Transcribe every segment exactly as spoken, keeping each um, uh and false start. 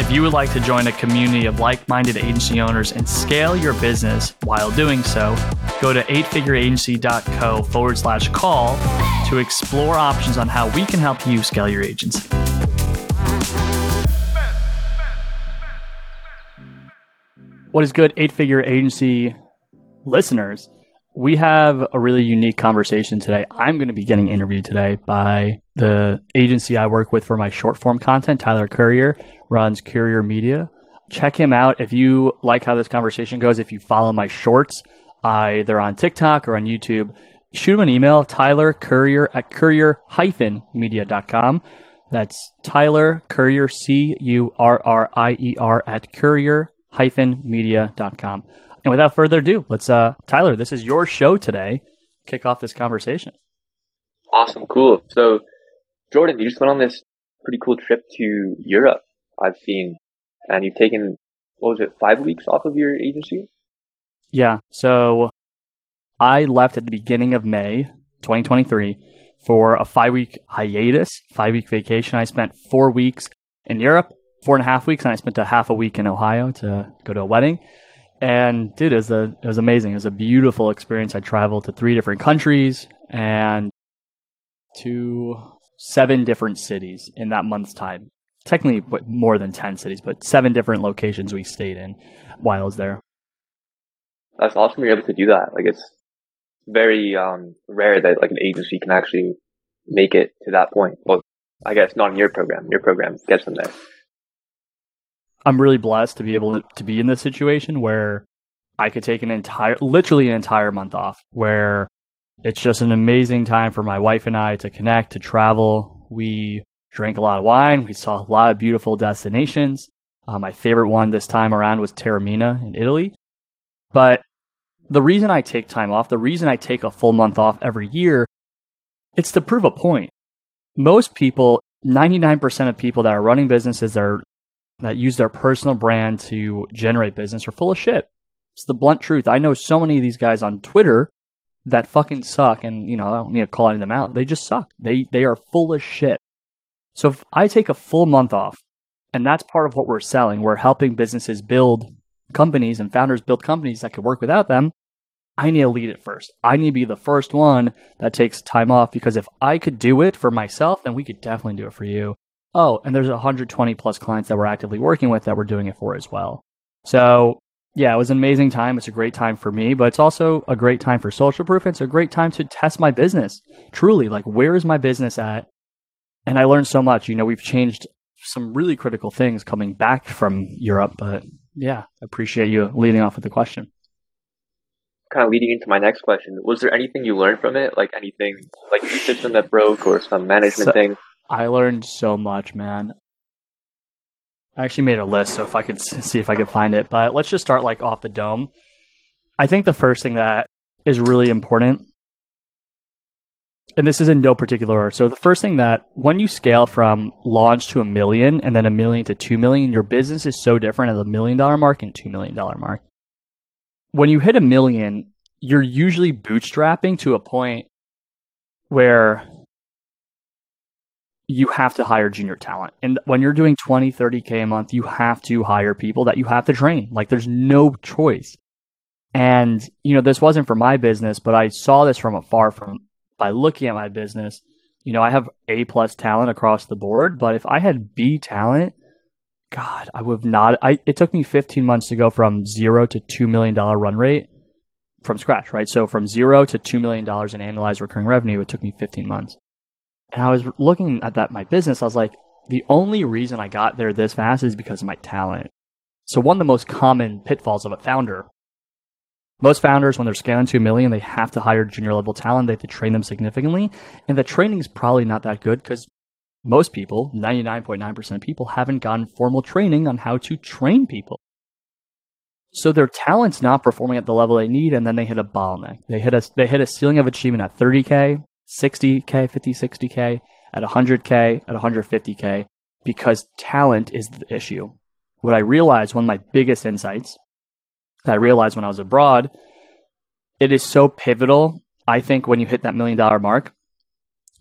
If you would like to join a community of like-minded agency owners and scale your business while doing so, go to eightfigureagency.co forward slash call to explore options on how we can help you scale your agency. What is good, eight-figure agency listeners? We have a really unique conversation today. I'm going to be getting interviewed today by the agency I work with for my short-form content. Tyler Currier runs Courier Media. Check him out if you like how this conversation goes. If you follow my shorts, either on TikTok or on YouTube, shoot him an email, Tyler Currier at courier media dot com. That's Tyler Currier, C U R R I E R, at courier media dot com. And without further ado, let's, uh, Tyler, this is your show today. Kick off this conversation. Awesome. Cool. So, Jordan, you just went on this pretty cool trip to Europe, I've seen, and you've taken, what was it, five weeks off of your agency? Yeah. So I left at the beginning of May twenty twenty-three for a five week hiatus, five week vacation. I spent four weeks in Europe, four and a half weeks, and I spent a half a week in Ohio to go to a wedding. And dude, it was, a, it was amazing. It was a beautiful experience. I traveled to three different countries and to seven different cities in that month's time. Technically more than ten cities, but seven different locations we stayed in while I was there. That's awesome you're able to do that. Like, it's very um, rare that like an agency can actually make it to that point. Well, I guess not in your program. Your program gets them there. I'm really blessed to be able to be in this situation where I could take an entire, literally an entire month off, where it's just an amazing time for my wife and I to connect, to travel. We drank a lot of wine. We saw a lot of beautiful destinations. Uh, my favorite one this time around was Terramina in Italy. But the reason I take time off, the reason I take a full month off every year, it's to prove a point. Most people, ninety-nine percent of people that are running businesses that are that use their personal brand to generate business are full of shit. It's the blunt truth. I know so many of these guys on Twitter that fucking suck, and you know, I don't need to call any of them out. They just suck. They they are full of shit. So if I take a full month off, and that's part of what we're selling, we're helping businesses build companies and founders build companies that could work without them. I need to lead it first. I need to be the first one that takes time off, because if I could do it for myself, then we could definitely do it for you. Oh, and there's one hundred twenty plus clients that we're actively working with that we're doing it for as well. So yeah, it was an amazing time. It's a great time for me, but it's also a great time for social proof. It's a great time to test my business. Truly, like, where is my business at? And I learned so much. You know, we've changed some really critical things coming back from Europe, but yeah, I appreciate you leading off with the question. Kind of leading into my next question. Was there anything you learned from it? Like anything, like a system that broke or some management so- thing? I learned so much, man. I actually made a list, so if I could see if I could find it. But let's just start like off the dome. I think the first thing that is really important, and this is in no particular order. So the first thing that when you scale from launch to a million and then a million to two million, your business is so different at the million dollar mark and two million dollar mark. When you hit a million, you're usually bootstrapping to a point where you have to hire junior talent. And when you're doing twenty, thirty K a month, you have to hire people that you have to train. Like, there's no choice. And, you know, this wasn't for my business, but I saw this from afar from by looking at my business. You know, I have A plus talent across the board, but if I had B talent, God, I would not, I, it took me fifteen months to go from zero to two million dollars run rate from scratch, right? So from zero to two million dollars in annualized recurring revenue, it took me fifteen months. And I was looking at that, my business, I was like, the only reason I got there this fast is because of my talent. So one of the most common pitfalls of a founder, most founders, when they're scaling to a million, they have to hire junior level talent. They have to train them significantly. And the training is probably not that good because most people, ninety-nine point nine percent of people, haven't gotten formal training on how to train people. So their talent's not performing at the level they need, and then they hit a bottleneck. They hit a they hit a ceiling of achievement at thirty K, sixty K, fifty, sixty K, at one hundred K, at one hundred fifty K, because talent is the issue. What I realized, one of my biggest insights that I realized when I was abroad, it is so pivotal, I think, when you hit that million dollar mark,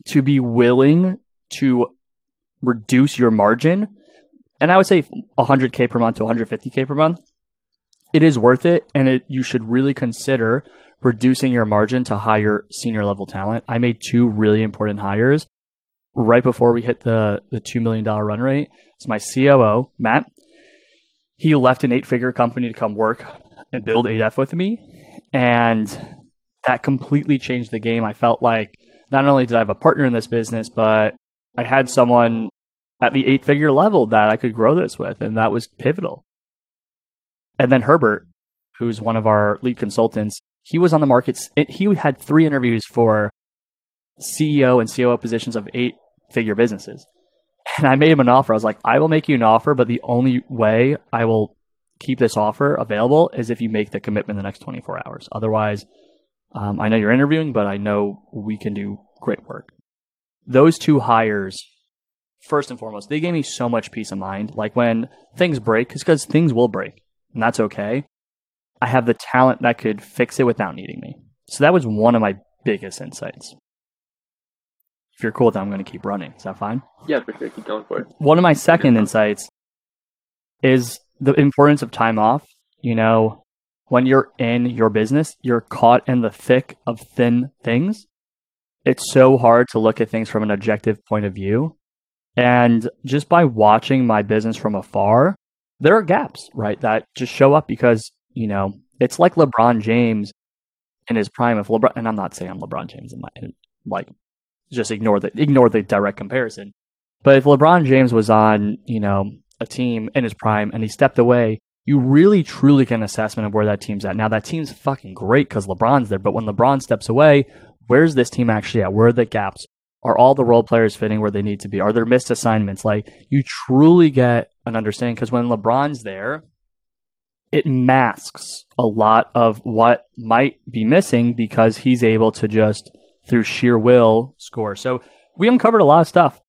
to be willing to reduce your margin. And I would say one hundred K per month to one hundred fifty K per month, it is worth it. And it, you should really consider reducing your margin to hire senior level talent. I made two really important hires right before we hit the, the two million dollars run rate. It's my C O O, Matt. He left an eight-figure company to come work and build A D F with me. And that completely changed the game. I felt like not only did I have a partner in this business, but I had someone at the eight-figure level that I could grow this with, and that was pivotal. And then Herbert, who's one of our lead consultants, he was on the market. He had three interviews for C E O and C O O positions of eight-figure businesses. And I made him an offer. I was like, I will make you an offer, but the only way I will keep this offer available is if you make the commitment in the next twenty-four hours. Otherwise, um, I know you're interviewing, but I know we can do great work. Those two hires, first and foremost, they gave me so much peace of mind. Like when things break, it's because things will break, and that's okay. I have the talent that could fix it without needing me. So that was one of my biggest insights. If you're cool with that, I'm going to keep running. Is that fine? Yeah, for sure. Keep going for it. One of my second insights is the importance of time off. You know, when you're in your business, you're caught in the thick of thin things. It's so hard to look at things from an objective point of view. And just by watching my business from afar, there are gaps, right, that just show up because, you know, it's like LeBron James in his prime. If LeBron, and I'm not saying I'm LeBron James in my, like, just ignore the ignore the direct comparison. But if LeBron James was on, you know, a team in his prime and he stepped away, you really truly get an assessment of where that team's at. Now that team's fucking great because LeBron's there, but when LeBron steps away, where's this team actually at? Where are the gaps? Are all the role players fitting where they need to be? Are there missed assignments? Like, you truly get an understanding because when LeBron's there, it masks a lot of what might be missing because he's able to just through sheer will score. So we uncovered a lot of stuff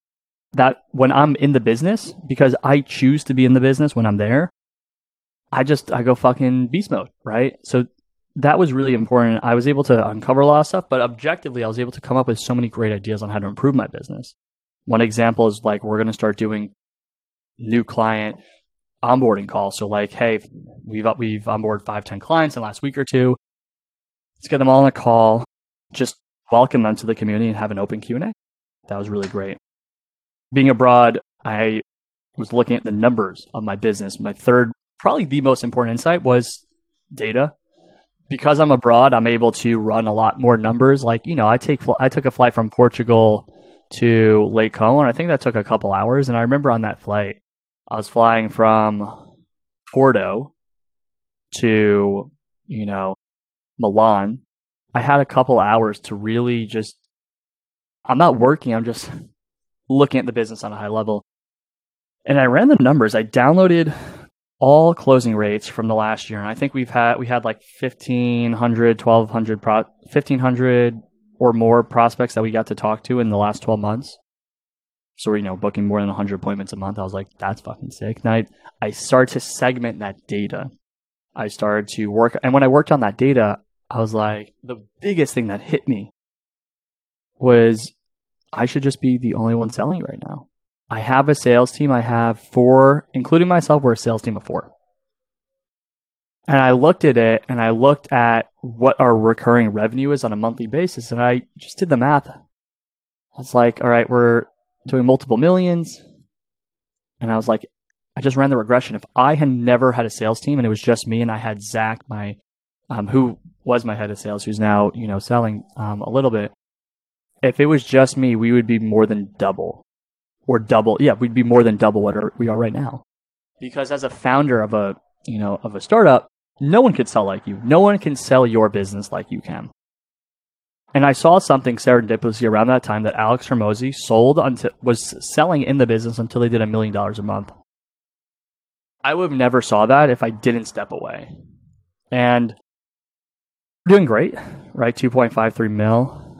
that when I'm in the business, because I choose to be in the business when I'm there, I just, I go fucking beast mode, right? So that was really important. I was able to uncover a lot of stuff, but objectively, I was able to come up with so many great ideas on how to improve my business. One example is like, we're going to start doing new client onboarding calls. So like, hey, we've, we've onboarded five, ten clients in the last week or two. Let's get them all on a call. Just welcome them to the community and have an open Q and A. That was really great. Being abroad, I was looking at the numbers of my business. My third, probably the most important insight was data. Because I'm abroad, I'm able to run a lot more numbers. Like, you know, I take I took a flight from Portugal to Lake Como, and I think that took a couple hours. And I remember on that flight, I was flying from Porto to, you know, Milan. I had a couple hours to really just, I'm not working, I'm just looking at the business on a high level. And I ran the numbers. I downloaded all closing rates from the last year. And I think we've had, we had like fifteen hundred, twelve hundred, fifteen hundred or more prospects that we got to talk to in the last twelve months. So, you know, booking more than one hundred appointments a month. I was like, that's fucking sick. And I, I started to segment that data. I started to work. And when I worked on that data, I was like, the biggest thing that hit me was I should just be the only one selling right now. I have a sales team. I have four, including myself, we're a sales team of four. And I looked at it and I looked at what our recurring revenue is on a monthly basis. And I just did the math. I was like, all right, we're doing multiple millions. And I was like, I just ran the regression. If I had never had a sales team and it was just me and I had Zach, my Um, who was my head of sales, who's now, you know, selling um, a little bit. If it was just me, we would be more than double or double. Yeah, we'd be more than double what are, we are right now. Because as a founder of a, you know, of a startup, no one could sell like you. No one can sell your business like you can. And I saw something serendipitously around that time that Alex Hormozi sold until, was selling in the business until they did a million dollars a month. I would have never saw that if I didn't step away. and we're doing great, right? two point five three mil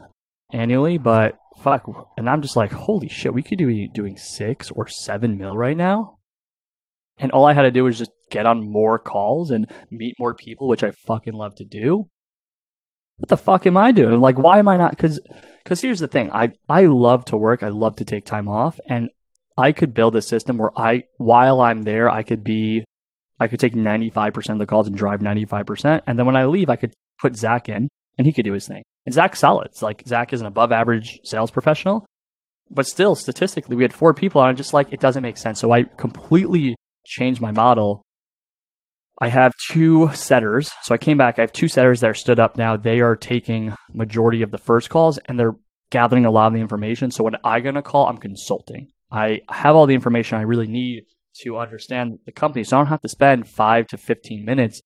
annually, but fuck. And I'm just like, holy shit, we could be doing six or seven mil right now. And all I had to do was just get on more calls and meet more people, which I fucking love to do. What the fuck am I doing? Like, why am I not? Because because here's the thing. I, I love to work. I love to take time off. And I could build a system where I, while I'm there, I could be, I could take ninety-five percent of the calls and drive ninety-five percent. And then when I leave, I could put Zach in and he could do his thing. And Zach's solid. It's like Zach is an above average sales professional. But still, statistically, we had four people on it. Just like, it doesn't make sense. So I completely changed my model. I have two setters. So I came back. I have two setters that are stood up now. They are taking majority of the first calls and they're gathering a lot of the information. So what I'm going to call, I'm consulting. I have all the information I really need to understand the company. So I don't have to spend five to fifteen minutes,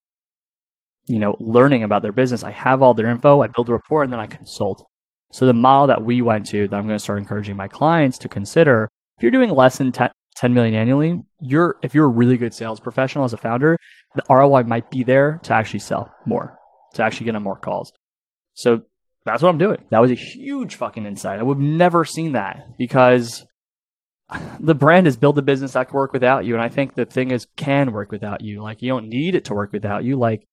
you know, learning about their business. I have all their info. I build a report and then I consult. So the model that we went to, that I'm going to start encouraging my clients to consider, if you're doing less than ten million annually, you're, if you're a really good sales professional as a founder, the R O I might be there to actually sell more, to actually get on more calls. So that's what I'm doing. That was a huge fucking insight. I would have never seen that, because the brand is build a business that can work without you. And I think the thing is, can work without you. Like, you don't need it to work without you. Like,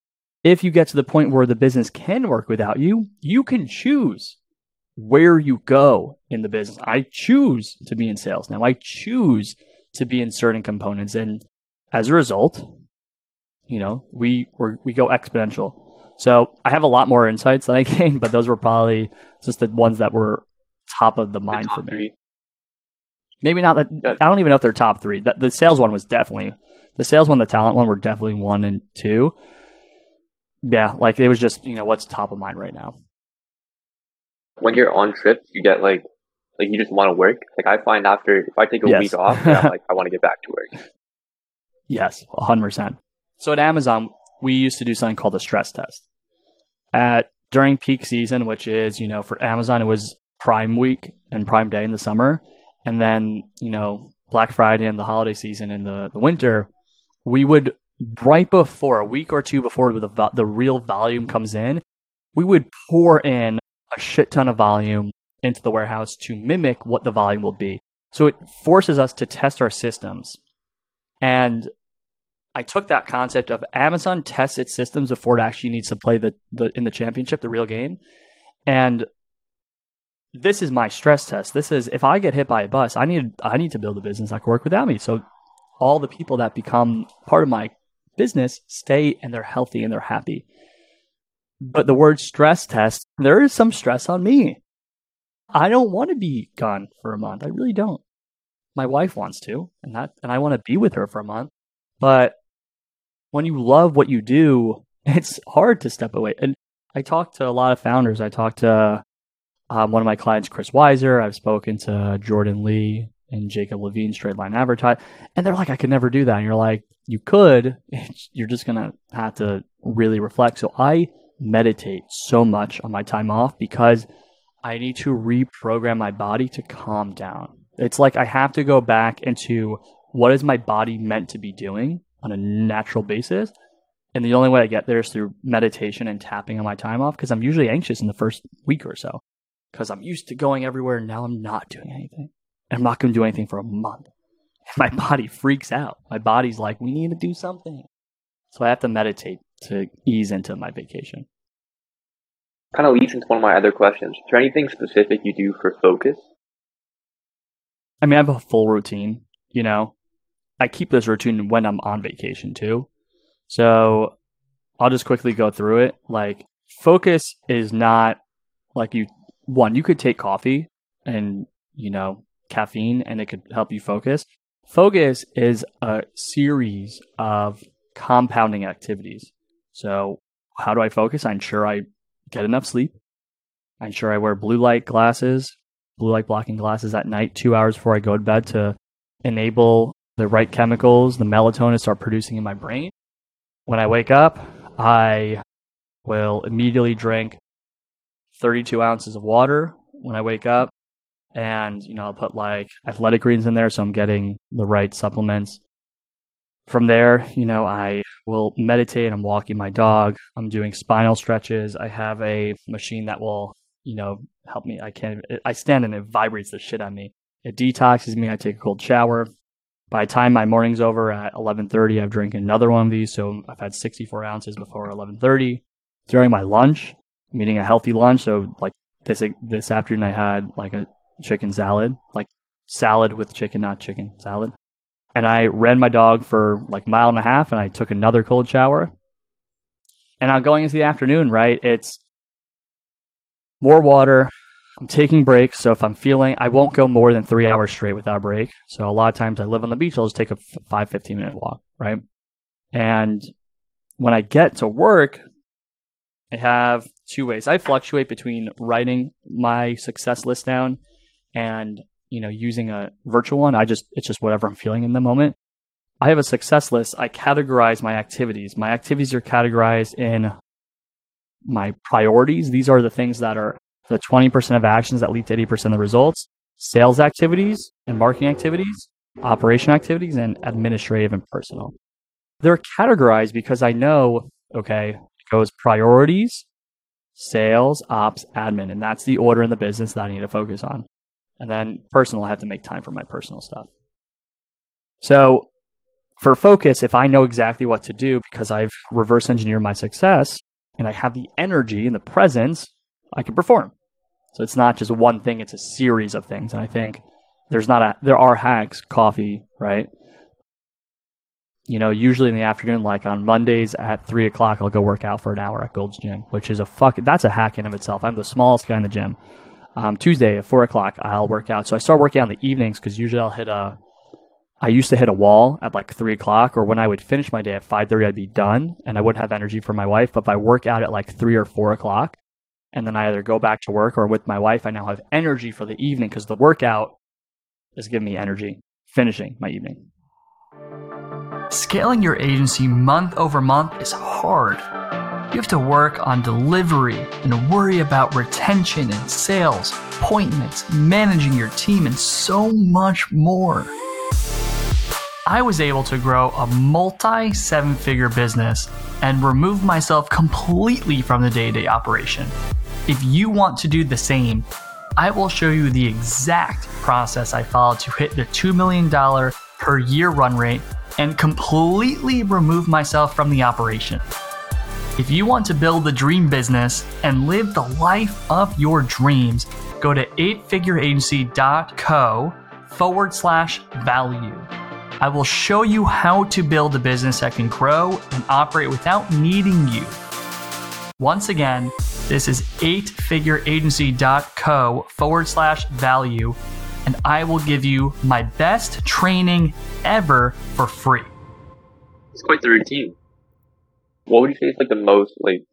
if you get to the point where the business can work without you, you can choose where you go in the business. I choose to be in sales now. I choose to be in certain components. And as a result, you know, we we're, we go exponential. So I have a lot more insights that I gained, but those were probably just the ones that were top of the mind for me. Three. Maybe not that, I don't even know if they're top three. The, the sales one was definitely, the sales one, the talent one were definitely one and two. Yeah, like it was just, you know, what's top of mind right now. When you're on trips, you get like, like you just want to work. Like I find after, if I take a yes. week off, yeah, like I want to get back to work. Yes, one hundred percent. So at Amazon, we used to do something called a stress test. At during peak season, which is, you know, for Amazon, it was Prime Week and Prime Day in the summer. And then, you know, Black Friday and the holiday season in the, the winter, we would, right before, a week or two before the the real volume comes in, we would pour in a shit ton of volume into the warehouse to mimic what the volume will be. So it forces us to test our systems. And I took that concept of Amazon tests its systems before it actually needs to play the, the in the championship, the real game. And this is my stress test. This is, if I get hit by a bus, I need I need to build a business that can work without me. So all the people that become part of my business stay and they're healthy and they're happy. But the word stress test, there is some stress on me. I don't want to be gone for a month. I really don't. My wife wants to, and that, and I want to be with her for a month. But when you love what you do, it's hard to step away. And I talk to a lot of founders. I talk to Um, one of my clients, Chris Weiser. I've spoken to Jordan Lee and Jacob Levine, Straight Line Advertise. And they're like, I could never do that. And you're like, you could. You're just going to have to really reflect. So I meditate so much on my time off because I need to reprogram my body to calm down. It's like I have to go back into what is my body meant to be doing on a natural basis. And the only way I get there is through meditation and tapping on my time off, because I'm usually anxious in the first week or so. Because I'm used to going everywhere and now I'm not doing anything. I'm not going to do anything for a month. My body freaks out. My body's like, we need to do something. So I have to meditate to ease into my vacation. Kind of leads into one of my other questions. Is there anything specific you do for focus? I mean, I have a full routine, you know. I keep this routine when I'm on vacation too. So I'll just quickly go through it. Like, focus is not like you... One, you could take coffee and, you know, caffeine, and it could help you focus. Focus is a series of compounding activities. So how do I focus? I ensure I get enough sleep. I ensure I wear blue light glasses, blue light blocking glasses at night, two hours before I go to bed, to enable the right chemicals, the melatonin, to start producing in my brain. When I wake up, I will immediately drink thirty-two ounces of water when I wake up, and, you know, I'll put like athletic greens in there, so I'm getting the right supplements. From there, you know, I will meditate. I'm walking my dog. I'm doing spinal stretches. I have a machine that will, you know, help me. I can't, I stand and it vibrates the shit on me. It detoxes me. I take a cold shower. By the time my morning's over at eleven thirty, I've drank another one of these. So I've had sixty-four ounces before eleven thirty. During my lunch, I'm eating a healthy lunch. So like this, this afternoon, I had like a chicken salad, like salad with chicken, not chicken salad. And I ran my dog for like a mile and a half, and I took another cold shower. And now going into the afternoon, right, it's more water. I'm taking breaks. So if I'm feeling, I won't go more than three hours straight without a break. So a lot of times I live on the beach, I'll just take a five, fifteen minute walk, right? And when I get to work, I have two ways. I fluctuate between writing my success list down and you know, using a virtual one. I just, it's just whatever I'm feeling in the moment. I have a success list. I categorize my activities. My activities are categorized in my priorities. These are the things that are the twenty percent of actions that lead to eighty percent of the results: sales activities and marketing activities, operation activities, and administrative and personal. They're categorized because I know, okay, it goes priorities, sales, ops, admin, and that's the order in the business that I need to focus on. And then personal, I have to make time for my personal stuff. So for focus, if I know exactly what to do because I've reverse engineered my success and I have the energy and the presence, I can perform. So it's not just one thing, it's a series of things. And I think there's not a, there are hacks, coffee, right? You know, usually in the afternoon, like on Mondays at three o'clock, I'll go work out for an hour at Gold's Gym, which is a fuck, that's a hack in of itself. I'm the smallest guy in the gym. Um, Tuesday at four o'clock, I'll work out. So I start working out in the evenings because usually I'll hit a, I used to hit a wall at like three o'clock, or when I would finish my day at five thirty, I'd be done and I wouldn't have energy for my wife. But if I work out at like three or four o'clock and then I either go back to work or with my wife, I now have energy for the evening because the workout is giving me energy, finishing my evening. Scaling your agency month over month is hard. You have to work on delivery and worry about retention and sales, appointments, managing your team, and so much more. I was able to grow a multi seven-figure business and remove myself completely from the day-to-day operation. If you want to do the same, I will show you the exact process I followed to hit the two million dollars per year run rate and completely remove myself from the operation. If you want to build the dream business and live the life of your dreams, go to eightfigureagency.co forward slash value. I will show you how to build a business that can grow and operate without needing you. Once again, this is eightfigureagency.co forward slash value, and I will give you my best training ever for free. It's quite the routine. What would you say is like the most, like,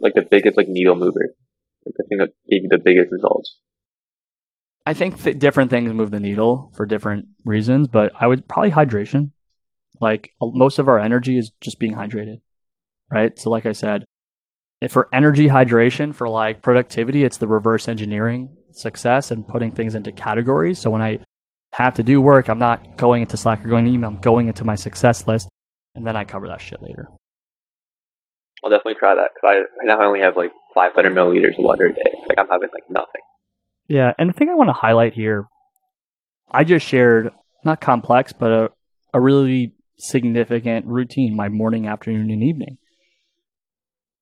like the biggest, like needle mover? Like the thing that gave you the biggest results? I think that different things move the needle for different reasons, but I would probably hydration. Like most of our energy is just being hydrated, right? So like I said, if for energy hydration, for like productivity, it's the reverse engineering success and putting things into categories. So when I have to do work, I'm not going into Slack or going to email, I'm going into my success list, and then I cover that shit later. I'll definitely try that because I now only have like five hundred milliliters of water a day. Like I'm having like nothing. Yeah, and the thing I want to highlight here, I just shared not complex, but a, a really significant routine: my morning, afternoon, and evening.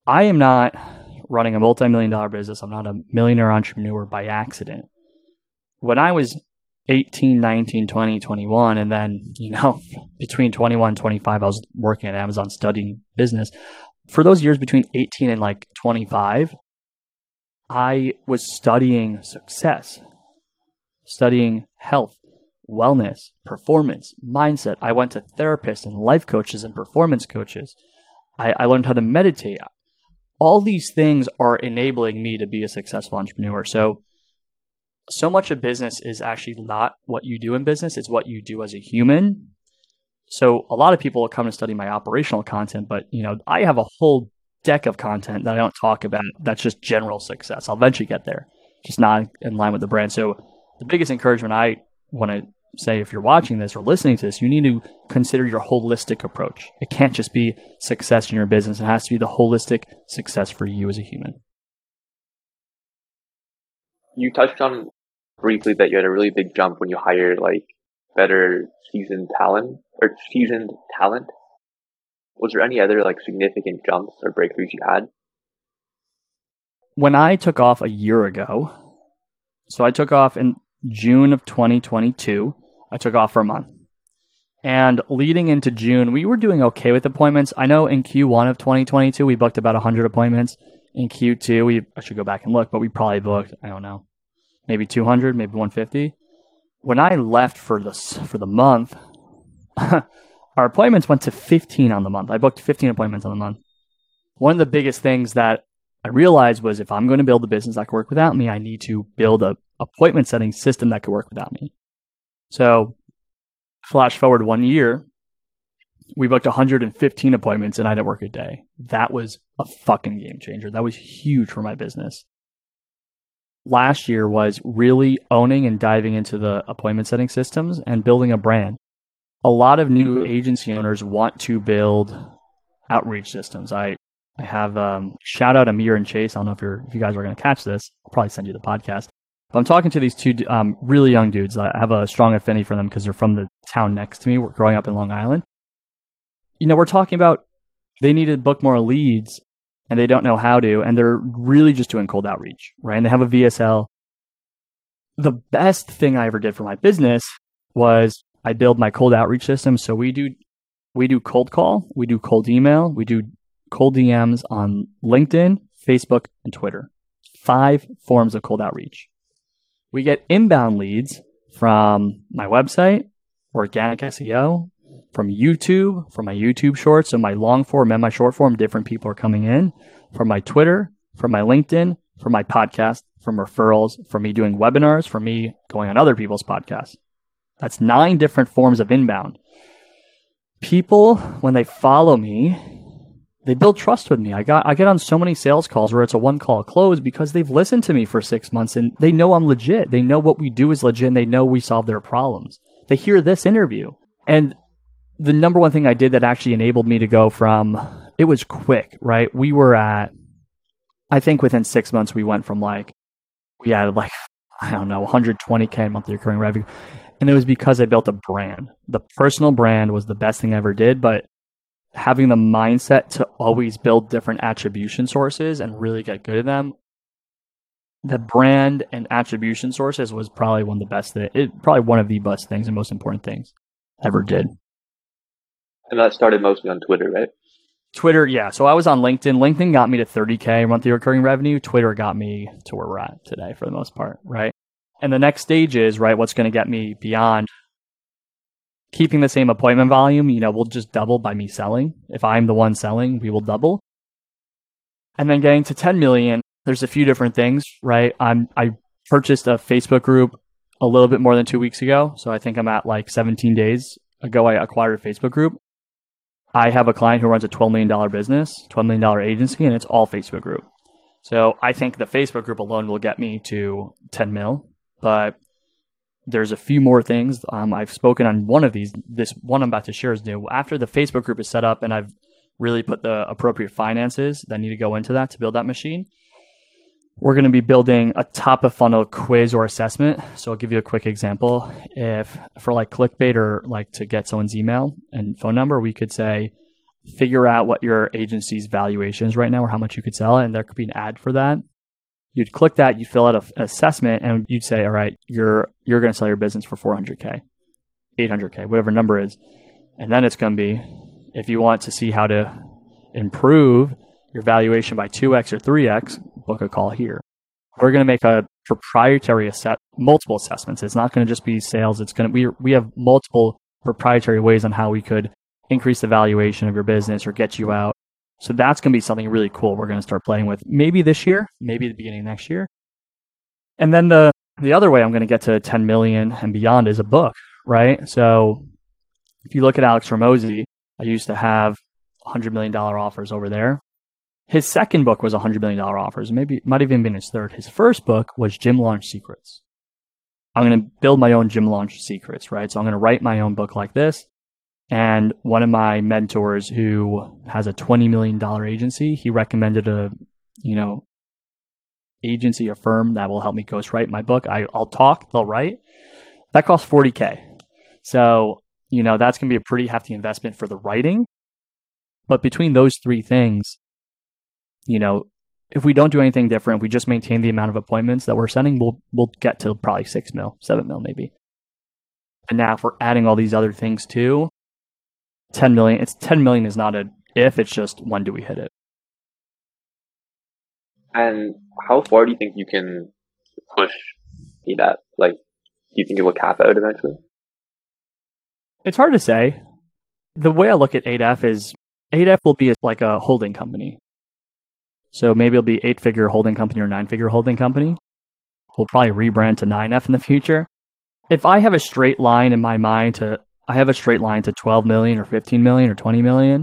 I am not running a multi-million dollar business. I'm not a millionaire entrepreneur by accident. When I was eighteen, nineteen, twenty, twenty-one, and then you know between twenty-one and twenty-five, I was working at Amazon studying business. For those years between eighteen and like twenty-five, I was studying success, studying health, wellness, performance, mindset. I went to therapists and life coaches and performance coaches. I, I learned how to meditate. All these things are enabling me to be a successful entrepreneur. So, so much of business is actually not what you do in business. It's what you do as a human. So a lot of people come to study my operational content, but you know, I have a whole deck of content that I don't talk about. That's just general success. I'll eventually get there, just not in line with the brand. So the biggest encouragement I want to say if you're watching this or listening to this, you need to consider your holistic approach. It can't just be success in your business. It has to be the holistic success for you as a human. You touched on briefly that you had a really big jump when you hired like better seasoned talent or seasoned talent. Was there any other like significant jumps or breakthroughs you had? When I took off a year ago, so I took off in June of twenty twenty-two, I took off for a month. And leading into June, we were doing okay with appointments. I know in Q one of twenty twenty-two, we booked about one hundred appointments. In Q two, we I should go back and look, but we probably booked, I don't know, maybe two hundred, maybe one hundred fifty. When I left for the, for the month, our appointments went to fifteen on the month. I booked fifteen appointments on the month. One of the biggest things that I realized was if I'm going to build a business that can work without me, I need to build a appointment setting system that could work without me. So flash forward one year, we booked one hundred fifteen appointments and I didn't work a day. That was a fucking game changer. That was huge for my business. Last year was really owning and diving into the appointment setting systems and building a brand. A lot of new agency owners want to build outreach systems. I I have um shout out Amir and Chase. I don't know if you're if you guys are going to catch this. I'll probably send you the podcast. But I'm talking to these two um, really young dudes. I have a strong affinity for them because they're from the town next to me. We're growing up in Long Island. You know, we're talking about they need to book more leads and they don't know how to, and they're really just doing cold outreach, right? And they have a V S L. The best thing I ever did for my business was I build my cold outreach system. So we do we do cold call, we do cold email, we do cold D Ms on LinkedIn, Facebook, and Twitter. Five forms of cold outreach. We get inbound leads from my website, organic S E O, from YouTube, from my YouTube shorts, so my long form and my short form, different people are coming in, from my Twitter, from my LinkedIn, from my podcast, from referrals, from me doing webinars, from me going on other people's podcasts. That's nine different forms of inbound. People, when they follow me, they build trust with me. I got I get on so many sales calls where it's a one call close because they've listened to me for six months and they know I'm legit. They know what we do is legit and they know we solve their problems. They hear this interview. And the number one thing I did that actually enabled me to go from, it was quick, right? We were at, I think within six months, we went from like, we had like, I don't know, one hundred twenty K a monthly recurring revenue. And it was because I built a brand. The personal brand was the best thing I ever did, but having the mindset to always build different attribution sources and really get good at them. The brand and attribution sources was probably one of the best, th- it probably one of the best things and most important things I ever did. And that started mostly on Twitter, right? Twitter, yeah. So I was on LinkedIn. LinkedIn got me to thirty K monthly recurring revenue. Twitter got me to where we're at today for the most part, right? And the next stage is, right, what's going to get me beyond keeping the same appointment volume, you know, we'll just double by me selling. If I'm the one selling, we will double. And then getting to ten million, there's a few different things, right? I'm, I purchased a Facebook group a little bit more than two weeks ago. So I think I'm at like seventeen days ago, I acquired a Facebook group. I have a client who runs a twelve million dollars business, twelve million dollars agency, and it's all Facebook group. So I think the Facebook group alone will get me to ten mil, but there's a few more things. Um, I've spoken on one of these. This one I'm about to share is new. After the Facebook group is set up and I've really put the appropriate finances that need to go into that to build that machine, we're going to be building a top of funnel quiz or assessment. So I'll give you a quick example. If for like clickbait or like to get someone's email and phone number, we could say, figure out what your agency's valuation is right now or how much you could sell. And there could be an ad for that. You'd click that, you fill out a, an assessment, and you'd say, all right, you're you're going to sell your business for four hundred K, eight hundred K, whatever number is. And then it's going to be, if you want to see how to improve your valuation by two X or three X, book a call here. We're going to make a proprietary asset, multiple assessments. It's not going to just be sales. It's going to, we, we have multiple proprietary ways on how we could increase the valuation of your business or get you out. So that's going to be something really cool we're going to start playing with maybe this year, maybe the beginning of next year. And then the the other way I'm going to get to ten million and beyond is a book, right? So if you look at Alex Hormozi, I used to have one hundred million dollars offers over there. His second book was one hundred million dollars offers. Maybe it might have even been his third. His first book was Gym Launch Secrets. I'm going to build my own Gym Launch Secrets, right? So I'm going to write my own book like this. And one of my mentors who has a twenty million dollars agency, he recommended a, you know, agency, a firm that will help me ghostwrite my book. I, I'll talk, they'll write. That costs forty K. So, you know, that's going to be a pretty hefty investment for the writing. But between those three things, you know, if we don't do anything different, we just maintain the amount of appointments that we're sending, we'll we'll get to probably six mil, seven mil maybe. And now if we're adding all these other things too, ten million, it's ten million is not an if, it's just when do we hit it? And how far do you think you can push that? Like, do you think it will cap out eventually? It's hard to say. The way I look at A D F is A D F will be like a holding company. So maybe it'll be eight-figure holding company or nine-figure holding company. We'll probably rebrand to nine F in the future. If I have a straight line in my mind to, I have a straight line to twelve million or fifteen million or twenty million,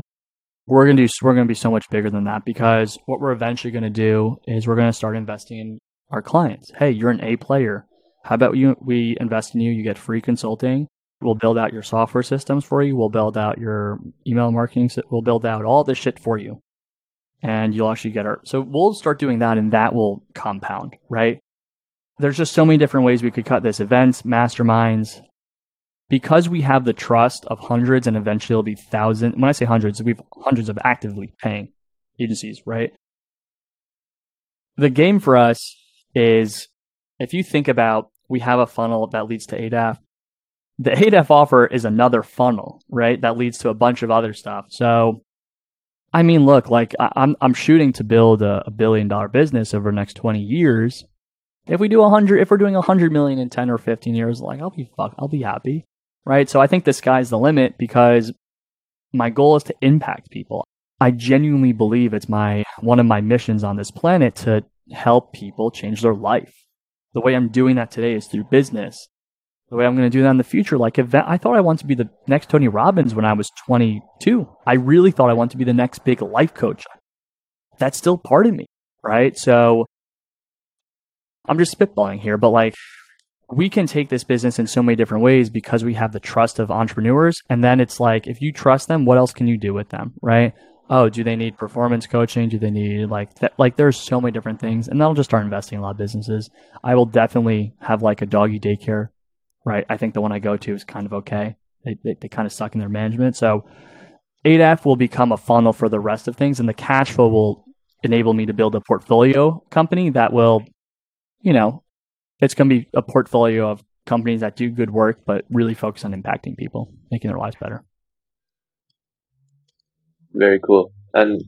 we're going to do, we're going to be so much bigger than that, because what we're eventually going to do is we're going to start investing in our clients. Hey, you're an A player. How about you, we invest in you, you get free consulting. We'll build out your software systems for you. We'll build out your email marketing. We'll build out all this shit for you. And you'll actually get our, so we'll start doing that, and that will compound, right? There's just so many different ways we could cut this. Events, masterminds, because we have the trust of hundreds, and eventually it'll be thousands. When I say hundreds, we have hundreds of actively paying agencies, right? The game for us is, if you think about, we have a funnel that leads to A D A F. The A D A F offer is another funnel, right? That leads to a bunch of other stuff. So, I mean, look, like I'm I'm shooting to build a, a billion dollar business over the next twenty years. If we do a hundred, if we're doing a hundred million in ten or fifteen years, like I'll be fuck, I'll be happy, right? So I think the sky's the limit, because my goal is to impact people. I genuinely believe it's my one of my missions on this planet to help people change their life. The way I'm doing that today is through business. The way I'm going to do that in the future, like event, I thought I wanted to be the next Tony Robbins when I was twenty-two. I really thought I wanted to be the next big life coach. That's still part of me, right? So I'm just spitballing here, but like we can take this business in so many different ways because we have the trust of entrepreneurs. And then it's like, if you trust them, what else can you do with them, right? Oh, do they need performance coaching? Do they need like th- like there's so many different things, and that'll just start investing in a lot of businesses. I will definitely have like a doggy daycare. Right, I think the one I go to is kind of okay. They, they they kind of suck in their management. So A D F will become a funnel for the rest of things, and the cash flow will enable me to build a portfolio company that will, you know, it's going to be a portfolio of companies that do good work, but really focus on impacting people, making their lives better. Very cool. And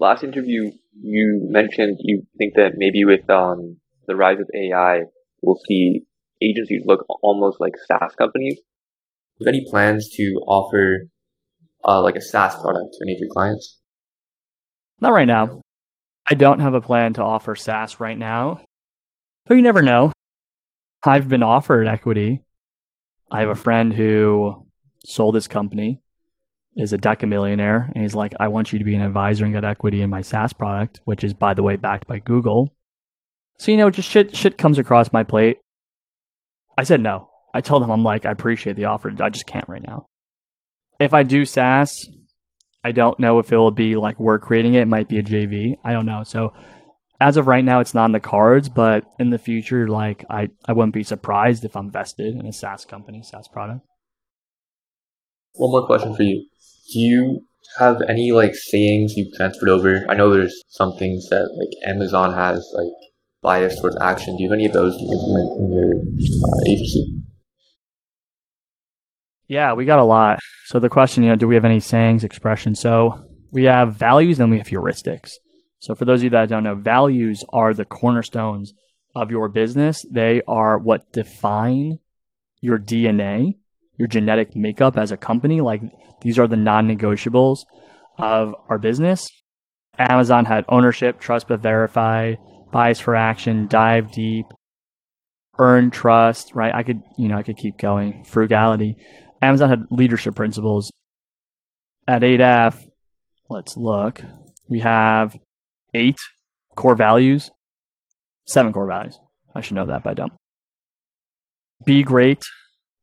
last interview, you mentioned you think that maybe with um, the rise of A I, we'll see agencies look almost like SaaS companies. Do you have any plans to offer uh, like a SaaS product to any of your clients? Not right now. I don't have a plan to offer SaaS right now, but you never know. I've been offered equity. I have a friend who sold his company, is a decamillionaire, and he's like, I want you to be an advisor and get equity in my SaaS product, which is, by the way, backed by Google. So, you know, just shit, shit comes across my plate. I said no. I told them, I'm like, I appreciate the offer. I just can't right now. If I do SaaS, I don't know if it will be like we're creating it. It might be a J V. I don't know. So as of right now, it's not in the cards, but in the future, like I, I wouldn't be surprised if I'm vested in a SaaS company, SaaS product. One more question for you. Do you have any like sayings you've transferred over? I know there's some things that like Amazon has, like bias towards action. Do you have any of those you implement in your uh, agency? Yeah, we got a lot. So the question, you know, do we have any sayings, expressions? So we have values and we have heuristics. So for those of you that don't know, values are the cornerstones of your business. They are what define your D N A, your genetic makeup as a company. Like these are the non-negotiables of our business. Amazon had ownership, trust but verify, bias for action, dive deep, earn trust, right? I could, you know, I could keep going. Frugality. Amazon had leadership principles. At A D F, let's look. We have eight core values, seven core values. I should know that, but I don't. be great,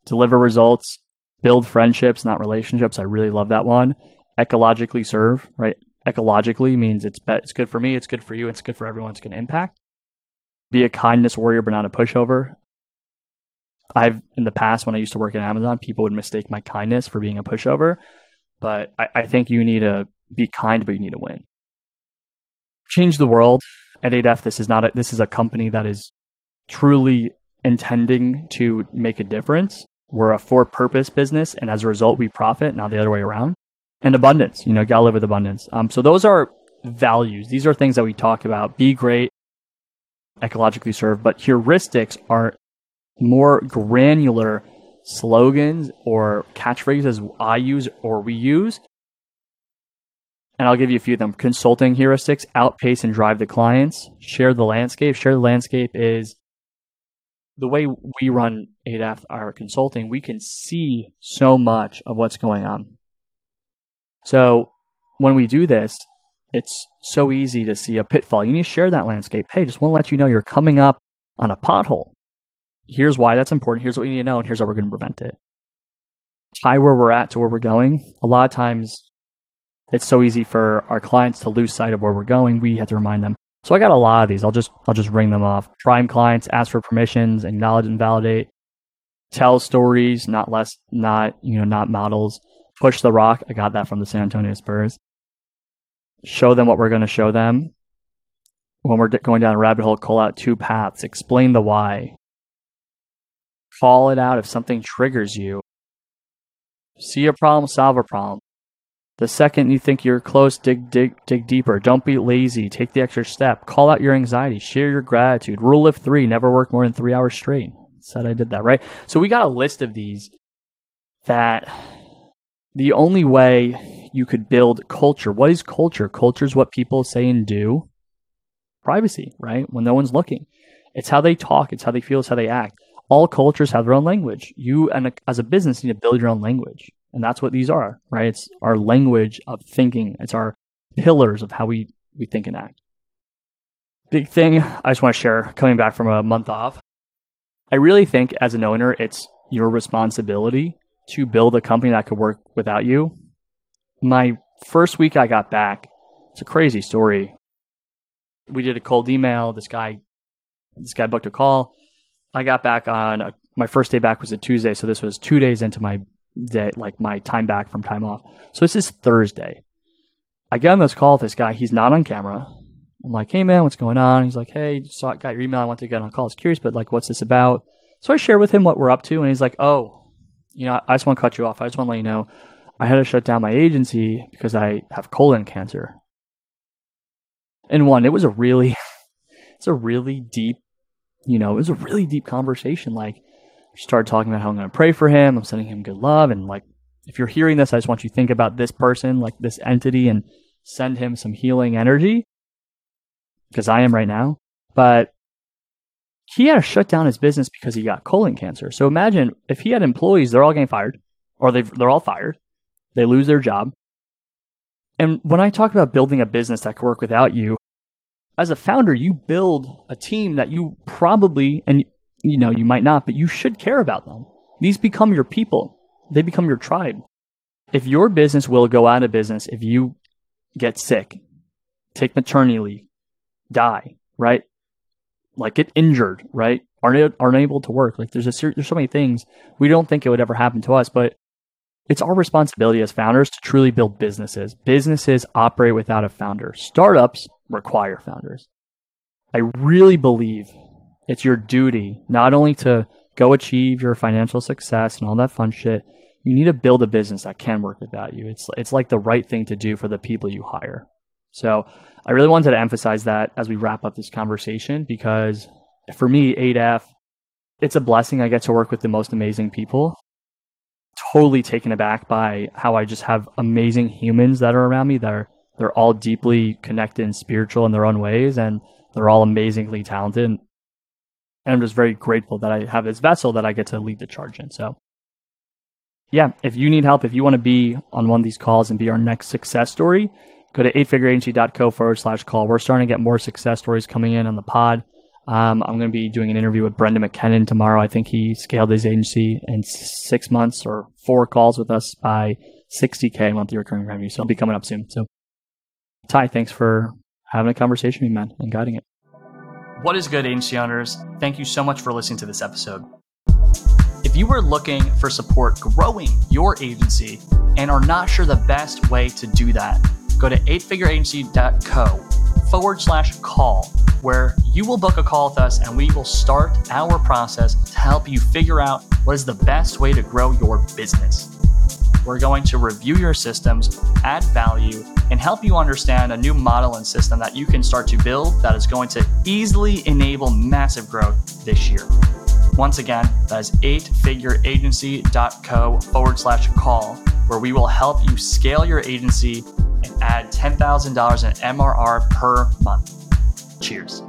deliver results, build friendships, not relationships. I really love that one. Ecologically serve, right? Ecologically means it's be- it's good for me, it's good for you, it's good for everyone, it's going to impact. Be a kindness warrior, but not a pushover. I've, in the past, when I used to work at Amazon, people would mistake my kindness for being a pushover. But I, I think you need to be kind, but you need to win. Change the world. At A D F, this is not a, this is a company that is truly intending to make a difference. We're a for-purpose business, and as a result, we profit, not the other way around. And abundance, you know, gotta live with abundance. Um, so those are values. These are things that we talk about. Be great, ecologically serve, but heuristics are more granular slogans or catchphrases I use or we use. And I'll give you a few of them. Consulting heuristics: outpace and drive the clients. Share the landscape. Share the landscape is the way we run A D A F, our consulting. We can see so much of what's going on. So when we do this, it's so easy to see a pitfall. You need to share that landscape. Hey, just want to let you know you're coming up on a pothole. Here's why that's important. Here's what we need to know. And here's how we're going to prevent it. Tie where we're at to where we're going. A lot of times, it's so easy for our clients to lose sight of where we're going. We have to remind them. So I got a lot of these. I'll just I'll just ring them off. Prime clients, ask for permissions, acknowledge and validate, tell stories, not less, not you know, not models. Push the rock. I got that from the San Antonio Spurs. Show them what we're going to show them. When we're going down a rabbit hole, call out two paths. Explain the why. Call it out if something triggers you. See a problem, solve a problem. The second you think you're close, dig, dig, dig deeper. Don't be lazy. Take the extra step. Call out your anxiety. Share your gratitude. Rule of three, never work more than three hours straight. Said I did that, right? So we got a list of these that the only way you could build culture. What is culture? Culture is what people say and do. Privacy, right? When no one's looking. It's how they talk. It's how they feel. It's how they act. All cultures have their own language. You, and as a business, need to build your own language. And that's what these are, right? It's our language of thinking. It's our pillars of how we, we think and act. Big thing I just want to share, coming back from a month off, I really think as an owner, it's your responsibility to build a company that could work without you. My first week I got back, it's a crazy story. We did a cold email. This guy, this guy booked a call. I got back on, a, my first day back was a Tuesday. So this was two days into my day, like my time back from time off. So this is Thursday. I get on this call with this guy. He's not on camera. I'm like, hey man, what's going on? He's like, hey, just saw, got your email. I want to get on a call. I was curious, but like, what's this about? So I share with him what we're up to. And he's like, oh, you know, I just want to cut you off. I just want to let you know I had to shut down my agency because I have colon cancer. And one, it was a really, it's a really deep, you know, it was a really deep conversation. Like, started talking about how I'm going to pray for him. I'm sending him good love. And like, if you're hearing this, I just want you to think about this person, like this entity, and send him some healing energy, because I am right now. But he had to shut down his business because he got colon cancer. So imagine if he had employees, they're all getting fired, or they've, they're all fired. They lose their job. And when I talk about building a business that could work without you, as a founder, you build a team that you probably, and you know, you might not, but you should care about them. These become your people. They become your tribe. If your business will go out of business, if you get sick, take maternity leave, die, right? Like get injured, right? Aren't, aren't able to work. Like there's a ser- there's so many things. We don't think it would ever happen to us, but it's our responsibility as founders to truly build businesses. Businesses operate without a founder. Startups require founders. I really believe it's your duty not only to go achieve your financial success and all that fun shit. You need to build a business that can work without you. It's it's like the right thing to do for the people you hire. So I really wanted to emphasize that as we wrap up this conversation, because for me, A D F, it's a blessing. I get to work with the most amazing people. Totally taken aback by how I just have amazing humans that are around me that are, they're all deeply connected and spiritual in their own ways, and they're all amazingly talented. And I'm just very grateful that I have this vessel that I get to lead the charge in. So yeah, if you need help, if you want to be on one of these calls and be our next success story, go to eightfigureagency.co forward slash call. We're starting to get more success stories coming in on the pod. Um, I'm going to be doing an interview with Brendan McKinnon tomorrow. I think he scaled his agency in six months or four calls with us by sixty K monthly recurring revenue. So it'll be coming up soon. So Ty, thanks for having a conversation with me, man, and guiding it. What is good, agency owners? Thank you so much for listening to this episode. If you are looking for support growing your agency and are not sure the best way to do that, go to eightfigureagency.co forward slash call, where you will book a call with us and we will start our process to help you figure out what is the best way to grow your business. We're going to review your systems, add value, and help you understand a new model and system that you can start to build that is going to easily enable massive growth this year. Once again, that is eightfigureagency.co forward slash call, where we will help you scale your agency and add ten thousand dollars in M R R per month. Cheers.